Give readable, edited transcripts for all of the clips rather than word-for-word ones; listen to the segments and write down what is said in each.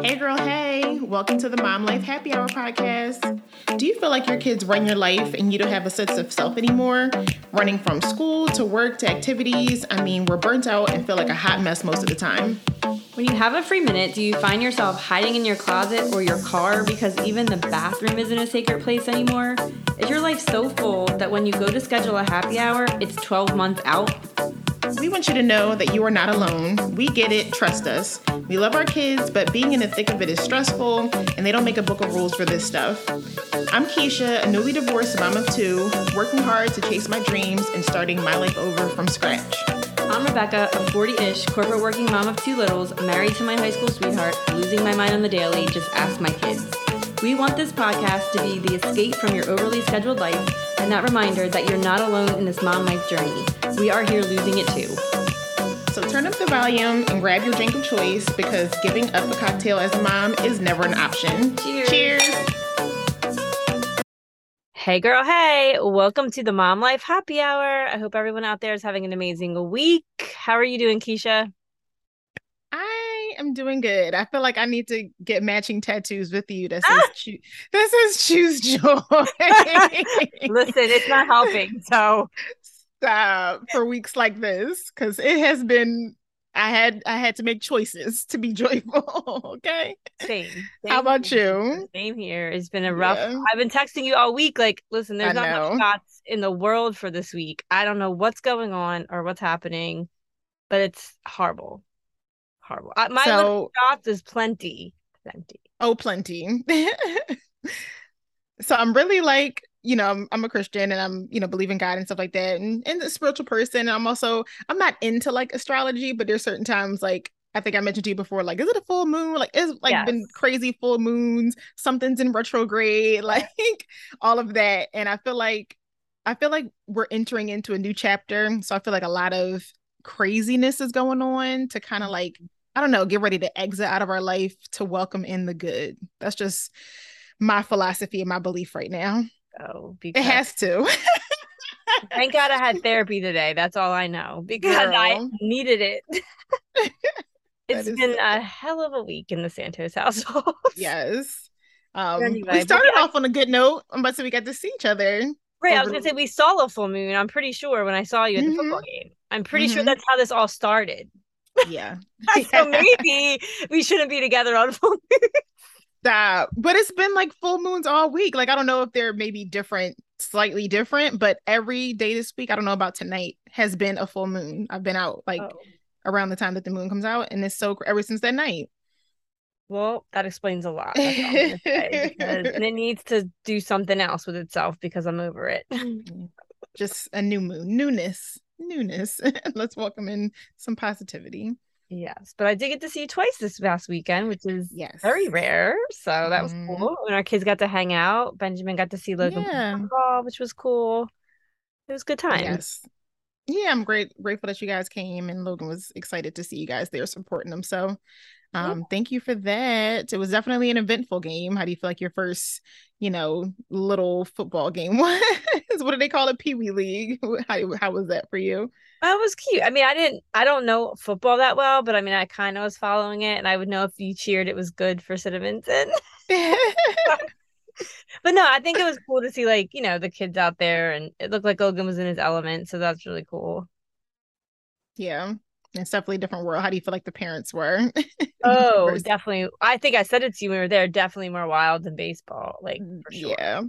Hey girl, hey, welcome to the Mom Life Happy Hour podcast. Do you feel like your kids run your life and you don't have a sense of self anymore? Running from school to work to activities, we're burnt out and feel like a hot mess most of the time. When you have a free minute, do you find yourself hiding in your closet or your car because even the bathroom isn't a sacred place anymore? Is your life so full that when you go to schedule a happy hour, it's 12 months out? We want you to know that you are not alone. We get it. Trust us. We love our kids, but being in the thick of it is stressful, and they don't make a book of rules for this stuff. I'm Keisha, a newly divorced mom of two, working hard to chase my dreams and starting my life over from scratch. I'm Rebecca, a 40-ish corporate working mom of two littles, married to my high school sweetheart, losing my mind on the daily, just ask my kids. We want this podcast to be the escape from your overly scheduled life and that reminder that you're not alone in this mom life journey. We are here losing it too. So turn up the volume and grab your drink of choice because giving up a cocktail as a mom is never an option. Cheers. Cheers. Hey girl, hey, welcome to the Mom Life Happy Hour. I hope everyone out there is having an amazing week. How are you doing, Keisha? I am doing good. I feel like I need to get matching tattoos with you that says, Choose Joy. Listen, it's not helping, so... for weeks like this, because it has been, I had to make choices to be joyful. Okay. Same. How about you? Same here. It's been a rough, I've been texting you all week. Like, listen, there's not much thoughts in the world for this week. I don't know what's going on or what's happening, but it's horrible. Horrible. My little thoughts is plenty. Oh, plenty. So I'm really like, I'm a Christian and I'm, believe in God and stuff like that. And a spiritual person. And I'm not into like astrology, but there's certain times, like, I think I mentioned to you before, like, is it a full moon? Like, it's like been crazy full moons, something's in retrograde, like all of that. And I feel like we're entering into a new chapter. So I feel like a lot of craziness is going on to kind of like, I don't know, get ready to exit out of our life to welcome in the good. That's just my philosophy and my belief right now. Oh, because it has to. Thank God I had therapy today. That's all I know because I needed it. It's been a hell of a week in the Santos household. Yes. Anyway, we started off on a good note, but so we got to see each other. Right. I was going to say we saw a full moon, I'm pretty sure, when I saw you at the football game. I'm pretty sure that's how this all started. Yeah. So maybe we shouldn't be together on full moon. Stop. But it's been like full moons all week. Like, I don't know if they're maybe slightly different, but every day this week, I don't know about tonight, has been a full moon. I've been out around the time that the moon comes out, and it's so ever since that night. Well, that explains a lot. That's all I'm gonna say, and it needs to do something else with itself because I'm over it. Just a new moon, newness. Let's welcome in some positivity. Yes, but I did get to see you twice this past weekend, which is very rare. So that was cool. And our kids got to hang out. Benjamin got to see Logan, which was cool. It was a good time. Yes. Yeah, I'm grateful that you guys came, and Logan was excited to see you guys there supporting them. So thank you for that. It was definitely an eventful game. How do you feel like your first, little football game was? What do they call it? Pee Wee League. How was that for you? It was cute. I don't know football that well, but I kind of was following it, and I would know if you cheered it was good for Cinnaminton. But no, I think it was cool to see the kids out there, and it looked like Logan was in his element. So that's really cool. Yeah. It's definitely a different world. How do you feel like the parents were? Oh, definitely. I think I said it to you when we were there. Definitely more wild than baseball. Like, for sure. Yeah.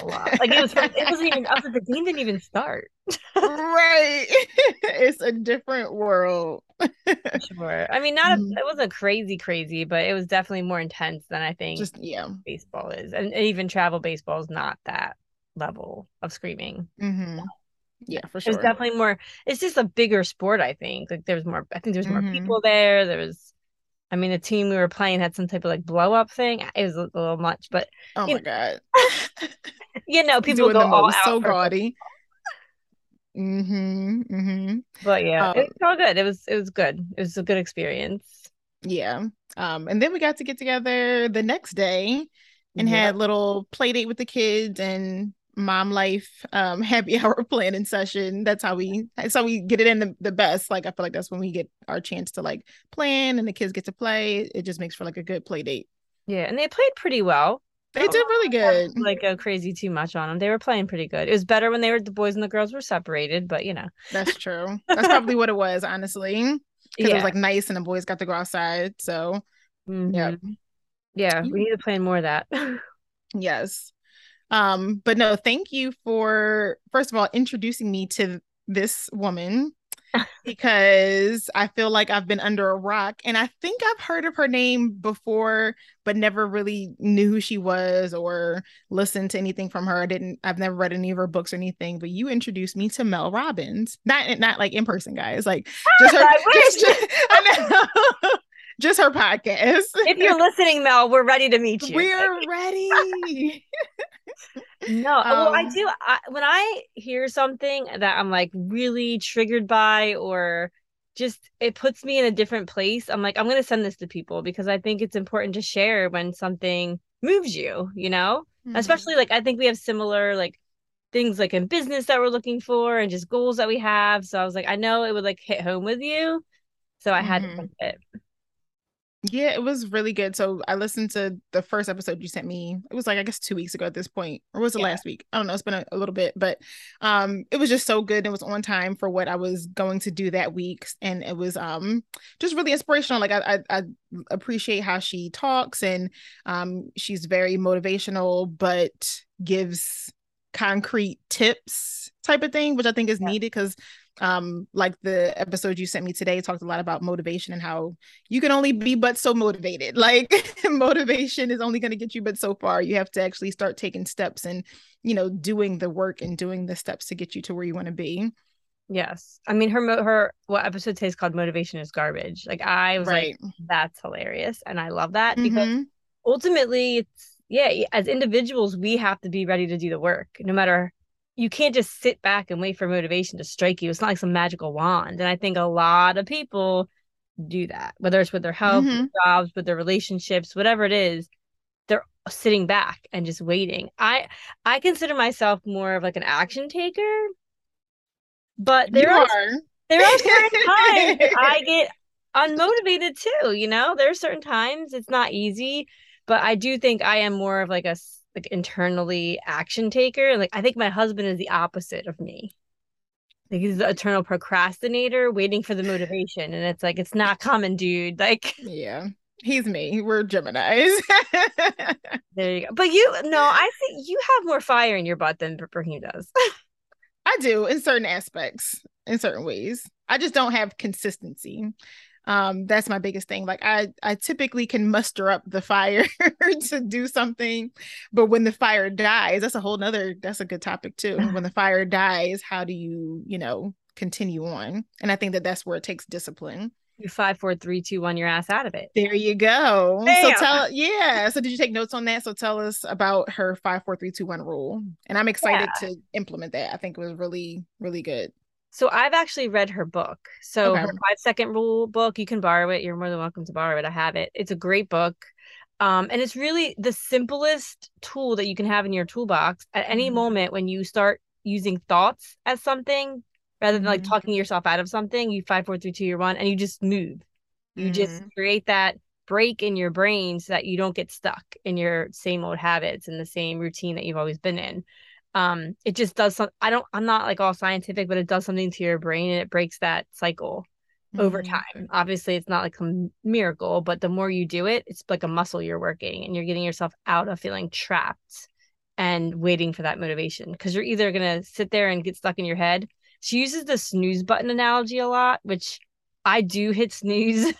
A lot. Like, it wasn't even up. The game didn't even start. Right. It's a different world. Sure. It wasn't crazy, but it was definitely more intense than I think baseball is. And even travel baseball is not that level of screaming. Mm-hmm. So. Yeah, for sure. It was definitely more. It's just a bigger sport, I think. Like, there's more. I think there's more people there. There was. The team we were playing had some type of like blow up thing. It was a little much, but oh my god. People doing go all out. So gaudy. But yeah, it was all good. It was good. It was a good experience. Yeah. And then we got to get together the next day and had a little play date with the kids and Mom Life Happy Hour planning session. That's how we get it in the best. Like, I feel like that's when we get our chance to like plan and the kids get to play. It just makes for like a good play date. Yeah, and they played pretty well. They did really good. Like a crazy too much on them. They were playing pretty good. It was better when the boys and the girls were separated, but you know. That's true. That's probably what it was, honestly. Because it was like nice and the boys got to go outside. So yeah, we need to plan more of that. Yes. But no, thank you for, first of all, introducing me to this woman, because I feel like I've been under a rock, and I think I've heard of her name before, but never really knew who she was or listened to anything from her. I've never read any of her books or anything, but you introduced me to Mel Robbins, not like in person, guys, like just her, I know. Just her podcast. If you're listening, Mel, we're ready to meet you. We're ready. No, well, I do. When I hear something that I'm like really triggered by, or just it puts me in a different place, I'm like, I'm going to send this to people, because I think it's important to share when something moves you, you know, especially like, I think we have similar like things like in business that we're looking for, and just goals that we have. So I was like, I know it would like hit home with you. So I had to send it. Yeah, it was really good. So I listened to the first episode you sent me. It was like, I guess 2 weeks ago at this point, or was it last week? I don't know. It's been a little bit, but it was just so good. It was on time for what I was going to do that week. And it was just really inspirational. Like I appreciate how she talks, and she's very motivational, but gives concrete tips type of thing, which I think is needed, because like the episode you sent me today talked a lot about motivation and how you can only be but so motivated. Like motivation is only going to get you but so far. You have to actually start taking steps and, you know, doing the work and doing the steps to get you to where you want to be. Yes. I mean, her what episode today is called Motivation is Garbage. Like I was like, that's hilarious. And I love that, because ultimately it's, as individuals, we have to be ready to do the work. No matter, you can't just sit back and wait for motivation to strike you. It's not like some magical wand. And I think a lot of people do that, whether it's with their health, their jobs, with their relationships, whatever it is, they're sitting back and just waiting. I consider myself more of like an action taker, but there are certain times I get unmotivated too. You know, there are certain times it's not easy, but I do think I am more of like a internally action taker. Like I think my husband is the opposite of me. Like he's the eternal procrastinator waiting for the motivation, and it's like, it's not coming, dude. Like he's me. We're Geminis. There you go. But I think you have more fire in your butt than Brahim does. I do, in certain aspects, in certain ways. I just don't have consistency. That's my biggest thing. Like I typically can muster up the fire to do something, but when the fire dies, that's a good topic too. When the fire dies, how do you continue on? And I think that's where it takes discipline. You 5, 4, 3, 2, 1, your ass out of it. There you go. Damn. So did you take notes on that? So tell us about her 5, 4, 3, 2, 1 rule. And I'm excited to implement that. I think it was really, really good. So I've actually read her book. So her 5-second rule book, you can borrow it. You're more than welcome to borrow it. I have it. It's a great book. And it's really the simplest tool that you can have in your toolbox at any moment. When you start using thoughts as something rather than like talking yourself out of something, you 5, 4, 3, 2, you're one, and you just move. You just create that break in your brain so that you don't get stuck in your same old habits and the same routine that you've always been in. It just does something. I'm not like all scientific, but it does something to your brain, and it breaks that cycle over time. Obviously it's not like a miracle, but the more you do it, it's like a muscle you're working, and you're getting yourself out of feeling trapped and waiting for that motivation. Cause you're either going to sit there and get stuck in your head. She uses the snooze button analogy a lot, which I do hit snooze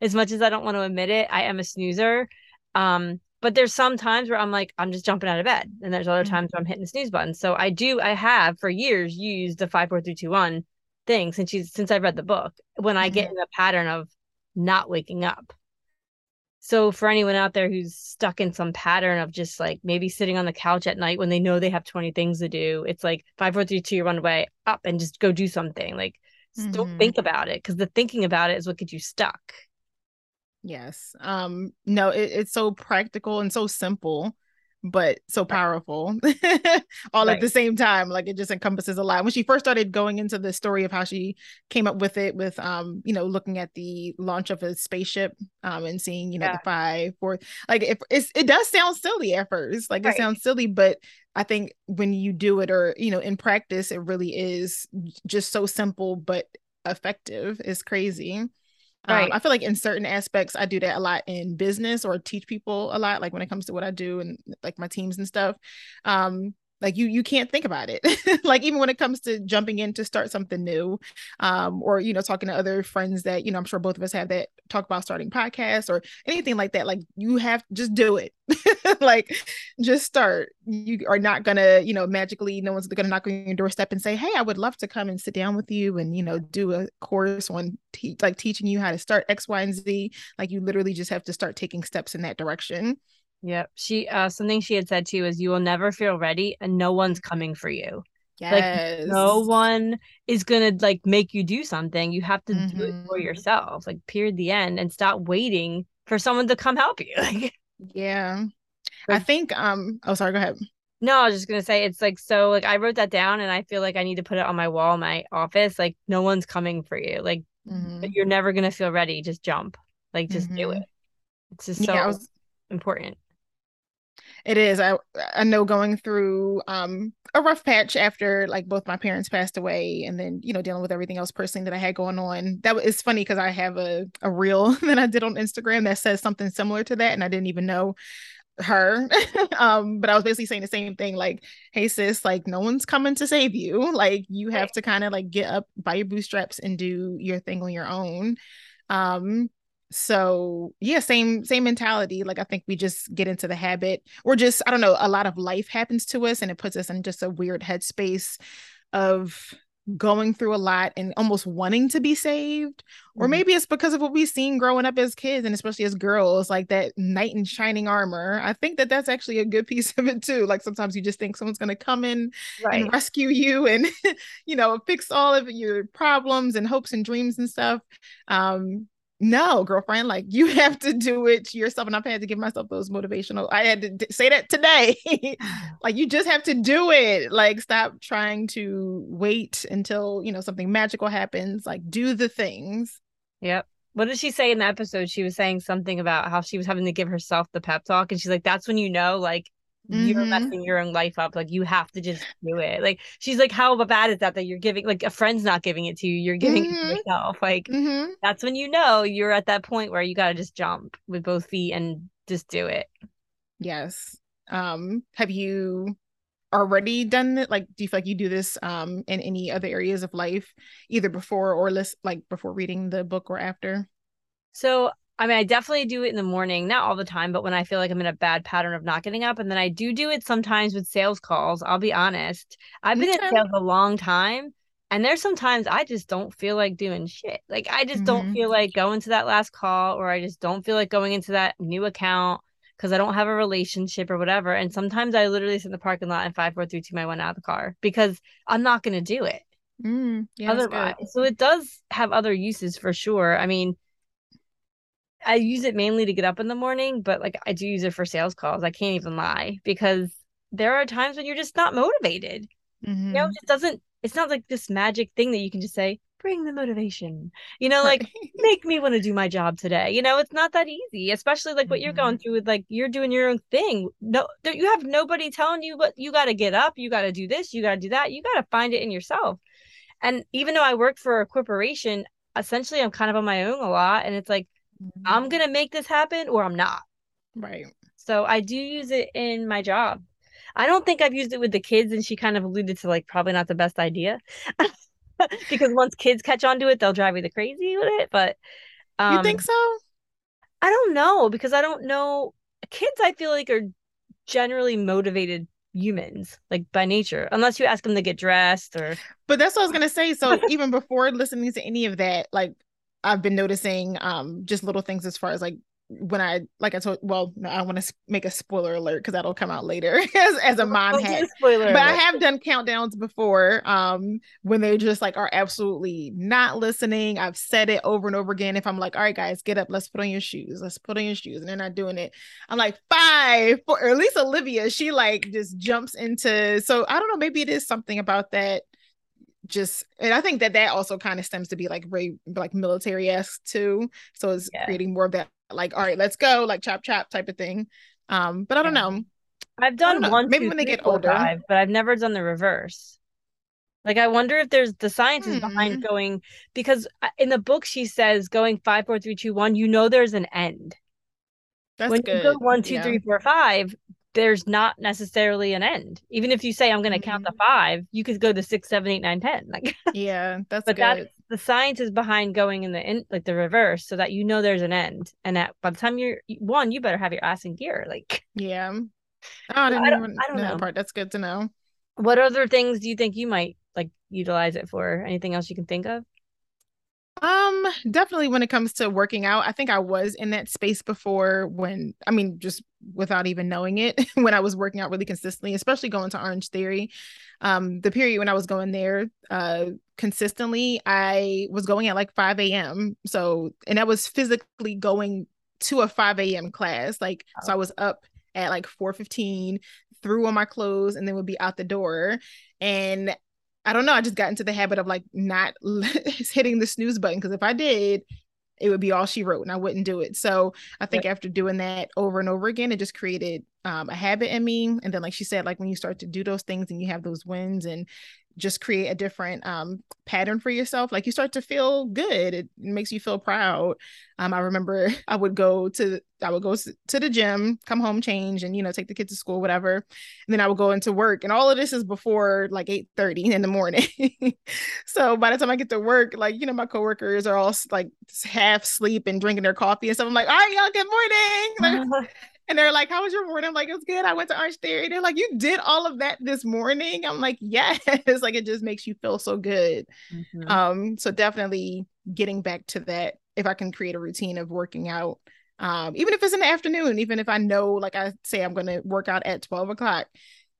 as much as I don't want to admit it. I am a snoozer. But there's some times where I'm like, I'm just jumping out of bed. And there's other times where I'm hitting the snooze button. So I have for years used the 5, 4, 3, 2, 1 thing since I've read the book, when I get in a pattern of not waking up. So for anyone out there who's stuck in some pattern of just like maybe sitting on the couch at night when they know they have 20 things to do, it's like 5, 4, 3, 2, run away up and just go do something. Like don't think about it, because the thinking about it is what gets you stuck. Yes. No, it's so practical and so simple, but so powerful all at the same time. Like, it just encompasses a lot. When she first started going into the story of how she came up with it, with, you know, looking at the launch of a spaceship, and seeing, you know, the 5, 4, like it does sound silly at first, like it sounds silly, but I think when you do it, or, you know, in practice, it really is just so simple, but effective. It's crazy. I feel like in certain aspects, I do that a lot in business, or teach people a lot, like when it comes to what I do and like my teams and stuff. Like you can't think about it. Like, even when it comes to jumping in to start something new, or, you know, talking to other friends that, you know, I'm sure both of us have, that talk about starting podcasts or anything like that. Like, you have just do it. Like, just start. You are not gonna, you know, magically, no one's gonna knock on your doorstep and say, hey, I would love to come and sit down with you and, you know, do a course on teaching you how to start X, Y, and Z. Like, you literally just have to start taking steps in that direction. Yep. She, something she had said to you is, you will never feel ready and no one's coming for you. Yes. Like, no one is going to like make you do something. You have to do it for yourself, like, period, the end, and stop waiting for someone to come help you. Like, yeah. Like, I think, oh, sorry, go ahead. No, I was just going to say, it's like, so like, I wrote that down and I feel like I need to put it on my wall in my office. Like, no one's coming for you. Like, but you're never going to feel ready. Just jump, like, just do it. It's just so important. It is. I know, going through a rough patch after like both my parents passed away, and then, you know, dealing with everything else personally that I had going on. That is funny, because I have a reel that I did on Instagram that says something similar to that, and I didn't even know her. But I was basically saying the same thing, like, hey sis, like, no one's coming to save you. Like, you have to kind of like get up by your bootstraps and do your thing on your own. So yeah, same mentality. Like, I think we just get into the habit, or just, I don't know, a lot of life happens to us and it puts us in just a weird headspace of going through a lot and almost wanting to be saved. Or maybe it's because of what we've seen growing up as kids, and especially as girls, like that knight in shining armor. I think that that's actually a good piece of it too. Like, sometimes you just think someone's going to come in and rescue you and, you know, fix all of your problems and hopes and dreams and stuff. No, girlfriend, like, you have to do it yourself. And I've had to give myself those motivational. I had to say that today. Like, you just have to do it. Like, stop trying to wait until, you know, something magical happens. Like, do the things. Yep. What did she say in the episode? She was saying something about how she was having to give herself the pep talk. And she's like, that's when you know, like, you're messing your own life up. Like, you have to just do it. Like, she's like, how bad is that, that you're giving, like, a friend's not giving it to you, you're giving it to yourself. Like, that's when you know you're at that point where you got to just jump with both feet and just do it. Yes. Have you already done it? Like, do you feel like you do this in any other areas of life, either before or before reading the book or after? So, I mean, I definitely do it in the morning, not all the time, but when I feel like I'm in a bad pattern of not getting up. And then I do it sometimes with sales calls. I'll be honest. I've been in sales a long time, and there's sometimes I just don't feel like doing shit. Like, I just don't feel like going to that last call, or I just don't feel like going into that new account because I don't have a relationship or whatever. And sometimes I literally sit in the parking lot and 5, 4, 3, 2, I went out of the car because I'm not going to do it. Yeah, otherwise. So it does have other uses for sure. I mean, I use it mainly to get up in the morning, but like, I do use it for sales calls. I can't even lie, because there are times when you're just not motivated. You know, it's not like this magic thing that you can just say, bring the motivation, you know, like make me want to do my job today. You know, it's not that easy, especially like what you're going through with, like, you're doing your own thing. No, you have nobody telling you what you got to get up. You got to do this. You got to do that. You got to find it in yourself. And even though I work for a corporation, essentially I'm kind of on my own a lot. And it's like, I'm going to make this happen or I'm not. Right. So I do use it in my job. I don't think I've used it with the kids. And she kind of alluded to, like, probably not the best idea because once kids catch on to it, they'll drive you crazy with it. But you think so? I don't know, because I don't know. Kids, I feel like, are generally motivated humans, like, by nature, unless you ask them to get dressed or. But that's what I was going to say. So even before listening to any of that, like, I've been noticing just little things as far as like when I, like I told, well, no, I want to make a spoiler alert because that'll come out later as a mom hack. Spoiler alert. I have done countdowns before when they just like are absolutely not listening. I've said it over and over again. If I'm like, all right, guys, get up, let's put on your shoes. Let's put on your shoes. And they're not doing it. I'm like 5, 4, or at least Olivia, she like just jumps into, so I don't know, maybe it is something about that. Just, and I think that that also kind of stems to be like very like military-esque too. So it's creating more of that like, all right, let's go, like chop chop type of thing. But I don't know. I've done one, maybe 2, when 3, they get 4, older, 5, but I've never done the reverse. Like, I wonder if there's the science is behind going, because in the book she says going 5, 4, 3, 2, 1. You know, there's an end. That's when good. You go 1, 2, 3, 4, 5. There's not necessarily an end. Even if you say, I'm going to count to 5, you could go to 6, 7, 8, 9, 10. Like, yeah, that's but good. That's, the science is behind going in the like the reverse, so that you know there's an end, and that by the time you're 1, you better have your ass in gear. Like, yeah, oh, I don't know that part. That's good to know. What other things do you think you might like utilize it for? Anything else you can think of? Definitely when it comes to working out, I think I was in that space before when, I mean, just without even knowing it, when I was working out really consistently, especially going to Orange Theory, the period when I was going there, consistently, I was going at like 5 a.m. So, and that was physically going to a 5 a.m. class. Like, so I was up at like 4:15, threw on my clothes, and then would be out the door. And I don't know, I just got into the habit of like not hitting the snooze button, because if I did, it would be all she wrote and I wouldn't do it. So I think after doing that over and over again, it just created a habit in me. And then like she said, like when you start to do those things and you have those wins and just create a different pattern for yourself, like you start to feel good. It makes you feel proud. I remember I would go to the gym, come home, change, and, you know, take the kids to school, whatever. And then I would go into work, and all of this is before like 8:30 in the morning. So by the time I get to work, like, you know, my coworkers are all like half asleep and drinking their coffee and stuff. I'm like, all right, y'all, good morning. Like, and they're like, how was your morning? I'm like, it was good. I went to Orange Theory. They're like, you did all of that this morning? I'm like, yes. Like, it just makes you feel so good. Mm-hmm. So definitely getting back to that, if I can create a routine of working out, even if it's in the afternoon, even if I know, like I say, I'm going to work out at 12 o'clock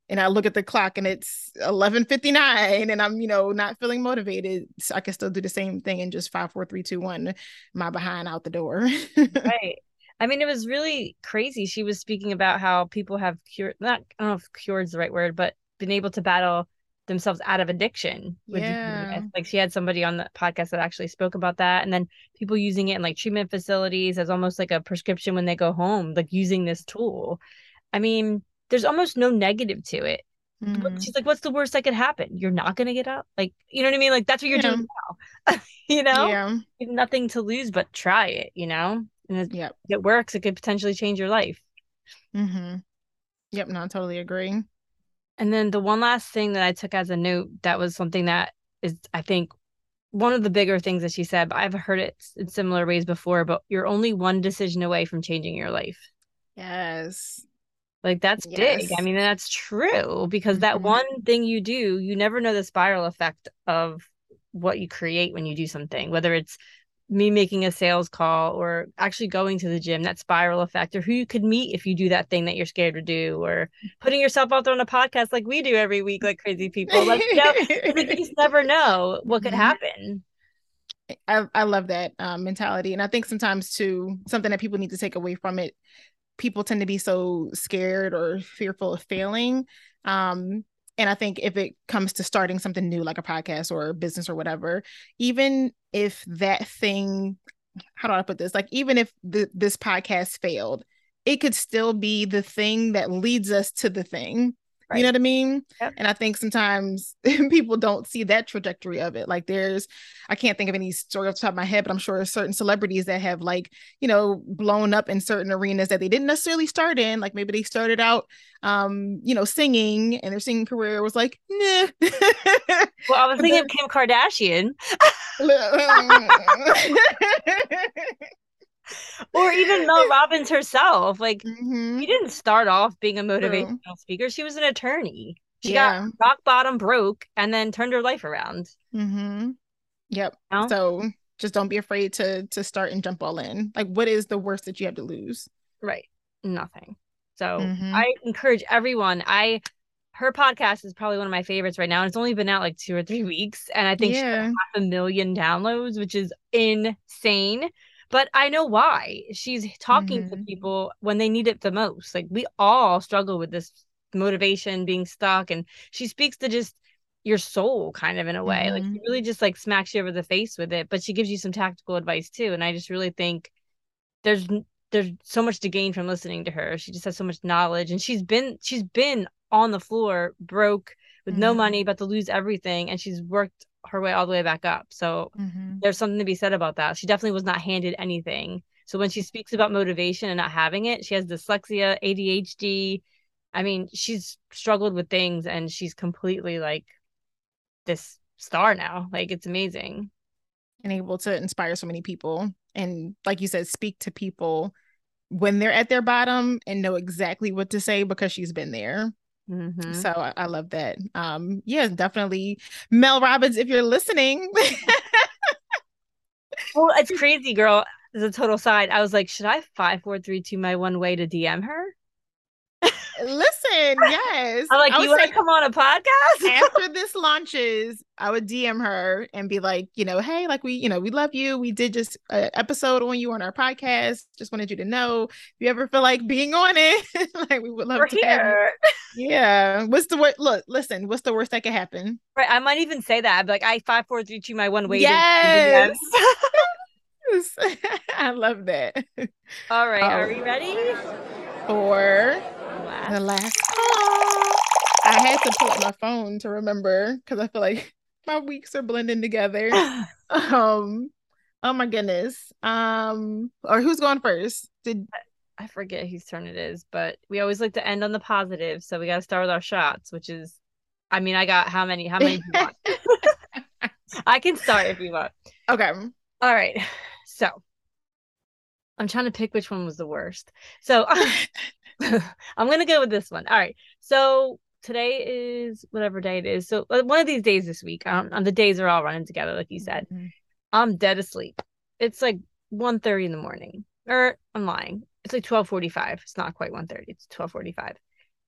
and I look at the clock and it's 11:59 and I'm, you know, not feeling motivated. So I can still do the same thing and just 5, 4, 3, 2, 1, my behind out the door. Right. I mean, it was really crazy. She was speaking about how people have cured, not, I don't know if cured is the right word, but been able to battle themselves out of addiction. Yeah. Like, she had somebody on the podcast that actually spoke about that. And then people using it in like treatment facilities as almost like a prescription when they go home, like using this tool. I mean, there's almost no negative to it. Mm-hmm. She's like, what's the worst that could happen? You're not going to get up. Like, you know what I mean? Like, that's what you're doing now. You know, you have nothing to lose, but try it, you know, and it works. It could potentially change your life. Mm-hmm. Yep. No, I totally agree. And then the one last thing that I took as a note, that was something that is, I think, one of the bigger things that she said, but I've heard it in similar ways before, but you're only one decision away from changing your life. Yes. Like, that's big. I mean, that's true, because that one thing you do, you never know the spiral effect of what you create when you do something, whether it's me making a sales call or actually going to the gym, that spiral effect, or who you could meet if you do that thing that you're scared to do, or putting yourself out there on a podcast like we do every week, like crazy people. Like, you know, you just never know what could happen. I love that mentality. And I think sometimes too, something that people need to take away from it, people tend to be so scared or fearful of failing. And I think if it comes to starting something new, like a podcast or a business or whatever, even if that thing, how do I put this? Like, even if this podcast failed, it could still be the thing that leads us to the thing. Right. You know what I mean? Yep. And I think sometimes people don't see that trajectory of it. Like, I can't think of any story off the top of my head, but I'm sure certain celebrities that have, like, you know, blown up in certain arenas that they didn't necessarily start in. Like, maybe they started out, you know, singing, and their singing career was like, nah. Well, I was thinking of Kim Kardashian. Or even Mel Robbins herself. Like, she didn't start off being a motivational speaker. She was an attorney. She got rock bottom, broke, and then turned her life around. Yep. You know? So just don't be afraid to start and jump all in. Like, what is the worst that you have to lose? Right. Nothing. So I encourage everyone. Her podcast is probably one of my favorites right now. It's only been out like 2 or 3 weeks. And I think she has 500,000 downloads, which is insane. But I know why. She's talking to people when they need it the most. Like, we all struggle with this motivation, being stuck. And she speaks to just your soul kind of in a way. Like, she really just like smacks you over the face with it. But she gives you some tactical advice too. And I just really think there's so much to gain from listening to her. She just has so much knowledge. And she's been on the floor, broke, with no money, about to lose everything, and she's worked her way all the way back up. So there's something to be said about that. She definitely was not handed anything. So when she speaks about motivation and not having it, she has dyslexia, ADHD. I mean, she's struggled with things, and she's completely like this star now. Like, it's amazing. And able to inspire so many people. And like you said, speak to people when they're at their bottom and know exactly what to say because she's been there. So I love that. Yeah, definitely. Mel Robbins, if you're listening. Well, it's crazy, girl. It's a total side. I was like, should I 5, 4, 3, 2 my one way to DM her? Listen, yes. I'm like, you want to come on a podcast? After this launches, I would DM her and be like, you know, hey, like, we love you. We did just an episode on you on our podcast. Just wanted you to know if you ever feel like being on it, like, we would love to have you. Yeah. What's the worst? Look, listen, what's the worst that could happen? Right. I might even say that. I'd be like, I 5, 4, 3, 2 my one way. Yes. Yes. I love that. All right. Are we ready? Or the last. Oh, I had to pull up my phone to remember because I feel like my weeks are blending together. Oh my goodness. Or who's going first? I forget whose turn it is, but we always like to end on the positive, so we got to start with our shots, which is, I mean, I got how many do you want? I can start if you want. Okay. All right. So I'm trying to pick which one was the worst. So I'm going to go with this one. All right. So today is whatever day it is. So one of these days this week, the days are all running together, like you said. I'm dead asleep. It's like 1:30 in the morning. Or I'm lying. It's like 12:45. It's not quite 1:30. It's 12:45.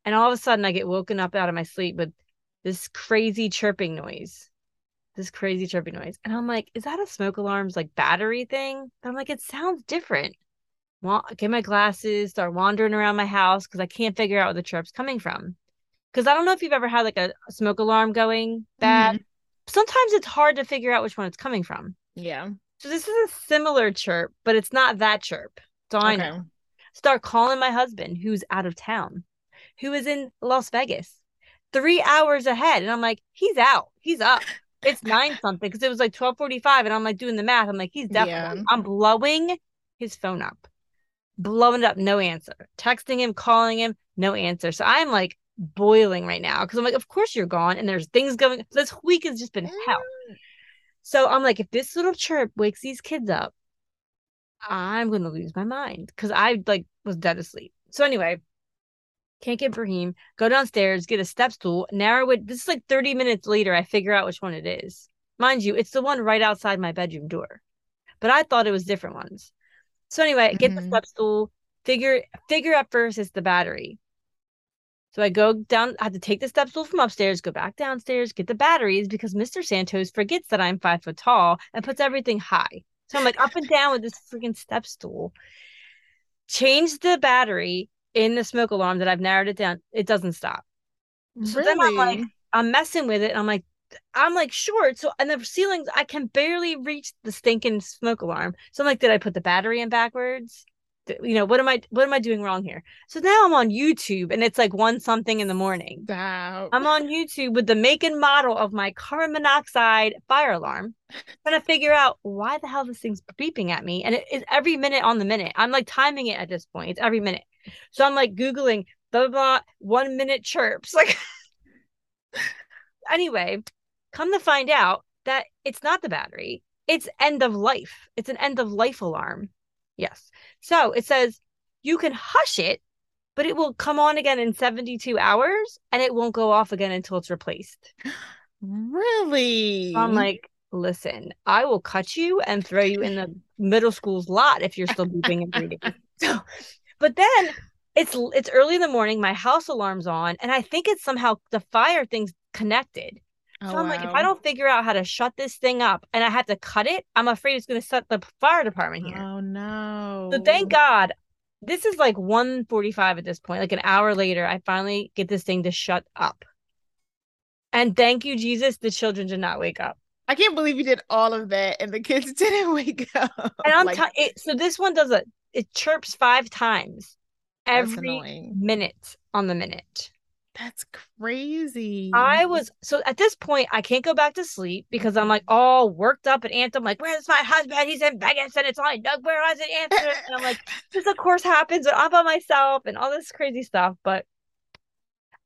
And all of a sudden I get woken up out of my sleep with this crazy chirping noise. And I'm like, is that a smoke alarm's like battery thing? And I'm like, it sounds different. Well, I get my glasses, start wandering around my house because I can't figure out where the chirp's coming from. Because I don't know if you've ever had like a smoke alarm going bad. Sometimes it's hard to figure out which one it's coming from. Yeah. So this is a similar chirp, but it's not that chirp. So I know. Start calling my husband, who's out of town, who is in Las Vegas, 3 hours ahead. And I'm like, he's out. He's up. It's 9 something because it was like 12:45, and I'm like doing the math. I'm like, he's definitely. Yeah. I'm blowing his phone up, no answer. Texting him, calling him, no answer. So I'm like boiling right now because I'm like, of course you're gone, and there's things going. This week has just been hell. So I'm like, if this little chirp wakes these kids up, I'm gonna lose my mind because I like was dead asleep. So anyway. Can't get Brahim, go downstairs, get a step stool, narrow it. This is like 30 minutes later, I figure out which one it is. Mind you, it's the one right outside my bedroom door. But I thought it was different ones. So anyway, get the step stool, figure at first it's the battery. So I go down, I have to take the step stool from upstairs, go back downstairs, get the batteries because Mr. Santos forgets that I'm 5 foot tall and puts everything high. So I'm like up and down with this freaking step stool. Change the battery in the smoke alarm that I've narrowed it down. It doesn't stop. So then I'm like, I'm messing with it. And I'm like, sure. So, and the ceilings, I can barely reach the stinking smoke alarm. So I'm like, did I put the battery in backwards? You know, what am I doing wrong here? So now I'm on YouTube and it's like 1 something in the morning. Wow. I'm on YouTube with the make and model of my carbon monoxide fire alarm, trying to figure out why the hell this thing's beeping at me. And it is every minute on the minute. I'm like timing it at this point. It's every minute. So I'm like Googling blah, blah, blah, 1 minute chirps. Like, anyway, come to find out that it's not the battery. It's end of life. It's an end of life alarm. Yes. So it says you can hush it, but it will come on again in 72 hours and it won't go off again until it's replaced. Really? So I'm like, listen, I will cut you and throw you in the middle school's lot if you're still beeping and breathing. So, but then it's early in the morning, my house alarm's on, and I think it's somehow the fire thing's connected. So I'm like, if I don't figure out how to shut this thing up and I have to cut it, I'm afraid it's going to set the fire department here. Oh, no. So thank God. This is like 1:45 at this point. Like an hour later, I finally get this thing to shut up. And thank you, Jesus, the children did not wake up. I can't believe you did all of that and the kids didn't wake up. And I'm so this one does it chirps 5 times every minute on the minute. That's crazy. So at this point, I can't go back to sleep because I'm like all worked up and amped. I'm like, where's my husband? He's in Vegas and it's only Doug. Where is it? And I'm like, this of course happens when I'm by myself and all this crazy stuff. But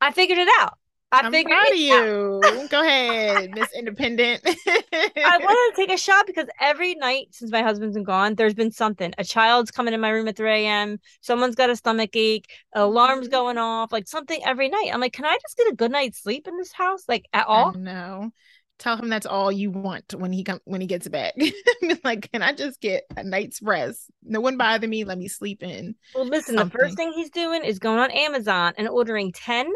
I figured it out. I'm proud of you. Go ahead, Miss Independent. I wanted to take a shot because every night since my husband's been gone, there's been something. A child's coming in my room at 3 a.m. Someone's got a stomach ache. Alarm's going off. Like something every night. I'm like, can I just get a good night's sleep in this house? Like at all? No. Tell him that's all you want when he gets back. Like, can I just get a night's rest? No one bother me. Let me sleep in. Well, listen, the first thing he's doing is going on Amazon and ordering 10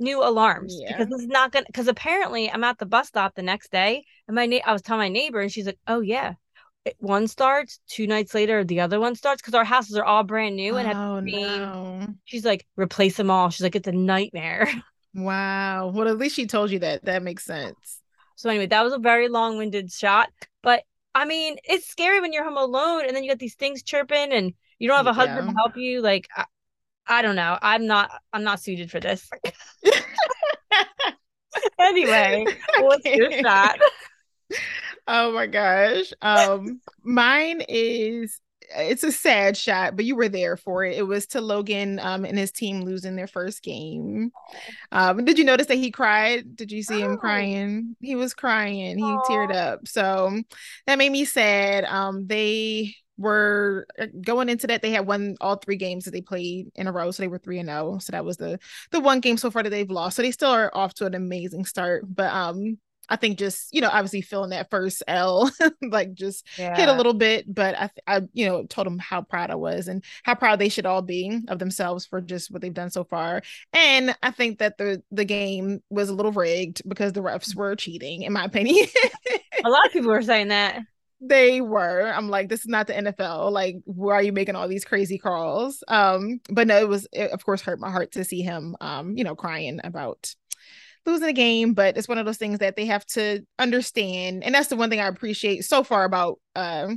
new alarms because this is not gonna. Because apparently, I'm at the bus stop the next day, and I was telling my neighbor, and she's like, "Oh yeah, one starts 2 nights later, the other one starts because our houses are all brand new and have the same." No. She's like, "Replace them all." She's like, "It's a nightmare." Wow. Well, at least she told you that. That makes sense. So anyway, that was a very long-winded shot, but I mean, it's scary when you're home alone, and then you got these things chirping, and you don't have a husband to help you, like. I don't know. I'm not suited for this. Anyway, what's your shot? Oh my gosh. Mine is, it's a sad shot, but you were there for it. It was to Logan and his team losing their first game. Did you notice that he cried? Did you see him crying? He was crying. He teared up. So that made me sad. They were going into that. They had won all 3 games that they played in a row. So they were 3-0. So that was the one game so far that they've lost. So they still are off to an amazing start. But I think just, obviously feeling that first L, like just hit a little bit, but I told them how proud I was and how proud they should all be of themselves for just what they've done so far. And I think that the game was a little rigged because the refs were cheating, in my opinion. A lot of people were saying that. They were. I'm like, this is not the NFL. Like, why are you making all these crazy calls? But no, it of course hurt my heart to see him, crying about losing the game. But it's one of those things that they have to understand. And that's the one thing I appreciate so far about, I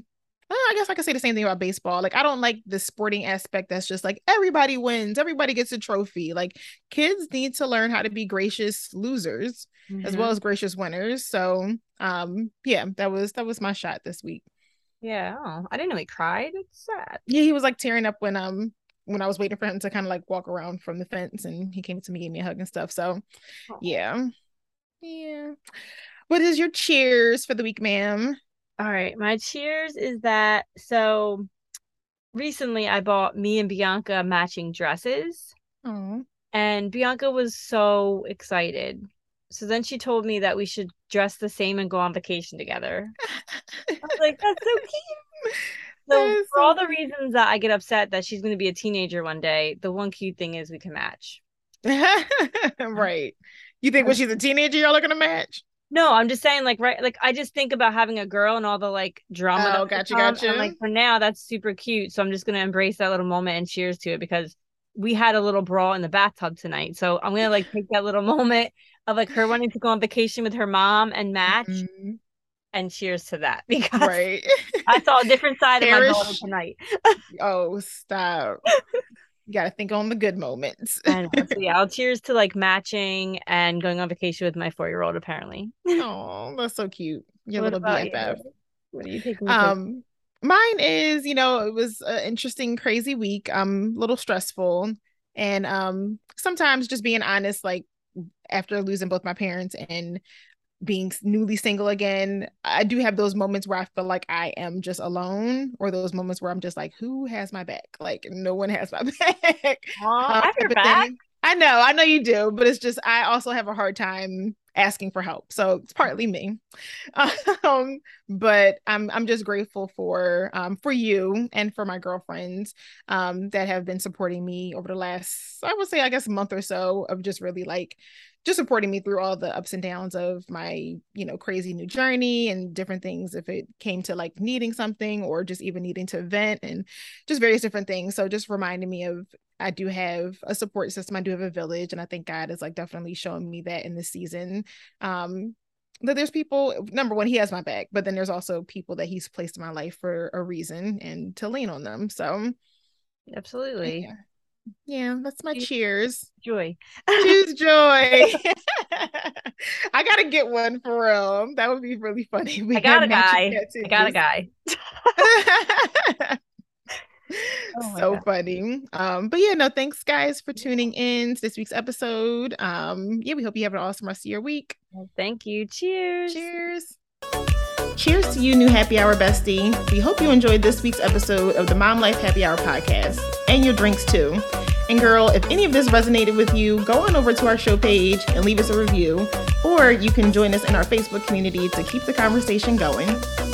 guess I could say the same thing about baseball. Like, I don't like the sporting aspect that's just like everybody wins, everybody gets a trophy. Like, kids need to learn how to be gracious losers as well as gracious winners. So, that was my shot this week. Yeah, I didn't know he cried. It's sad. Yeah, he was like tearing up when I was waiting for him to kind of like walk around from the fence, and he came to me, gave me a hug and stuff. So, yeah. What is your cheers for the week, ma'am? All right, my cheers is that, so recently I bought me and Bianca matching dresses. Aww. And Bianca was so excited. So then she told me that we should dress the same and go on vacation together. I was like, that's so cute. So for all the reasons that I get upset that she's going to be a teenager one day, the one cute thing is we can match. Right. You think when she's a teenager, y'all are going to match? No, I'm just saying, like, right, like, I just think about having a girl and all the, like, drama. Oh, gotcha. And, like, for now, that's super cute, so I'm just going to embrace that little moment and cheers to it, because we had a little brawl in the bathtub tonight, so I'm going to, like, take that little moment of, like, her wanting to go on vacation with her mom and match, and cheers to that, because I saw a different side of my daughter tonight. Oh, stop. You got to think on the good moments. And I'll cheers to like matching and going on vacation with my 4-year-old, apparently. Oh, that's so cute. Your what little BFF. You? What do you think? Mine is, it was an interesting, crazy week. A little stressful. And sometimes just being honest, like after losing both my parents and being newly single again, I do have those moments where I feel like I am just alone, or those moments where I'm just like, who has my back? Like, no one has my back. I have your back. I know you do, but it's just, I also have a hard time asking for help. So it's partly me. But I'm just grateful for you and for my girlfriends that have been supporting me over the last, I would say, I guess, month or so of just really like just supporting me through all the ups and downs of my, you know, crazy new journey and different things, if it came to like needing something or just even needing to vent and just various different things. So just reminding me of, I do have a support system. I do have a village. And I think God is like definitely showing me that in this season, that there's people, number one, he has my back, but then there's also people that he's placed in my life for a reason and to lean on them. So absolutely. Yeah, that's my cheers. Joy. Choose joy. I got to get one for real. That would be really funny. I got a guy. So funny. But yeah, no, thanks guys for tuning in to this week's episode. Yeah, we hope you have an awesome rest of your week. Well, thank you. Cheers. Cheers. Cheers to you, new happy hour bestie. We hope you enjoyed this week's episode of the Mom Life Happy Hour podcast, and your drinks too. And girl, if any of this resonated with you, go on over to our show page and leave us a review, or you can join us in our Facebook community to keep the conversation going.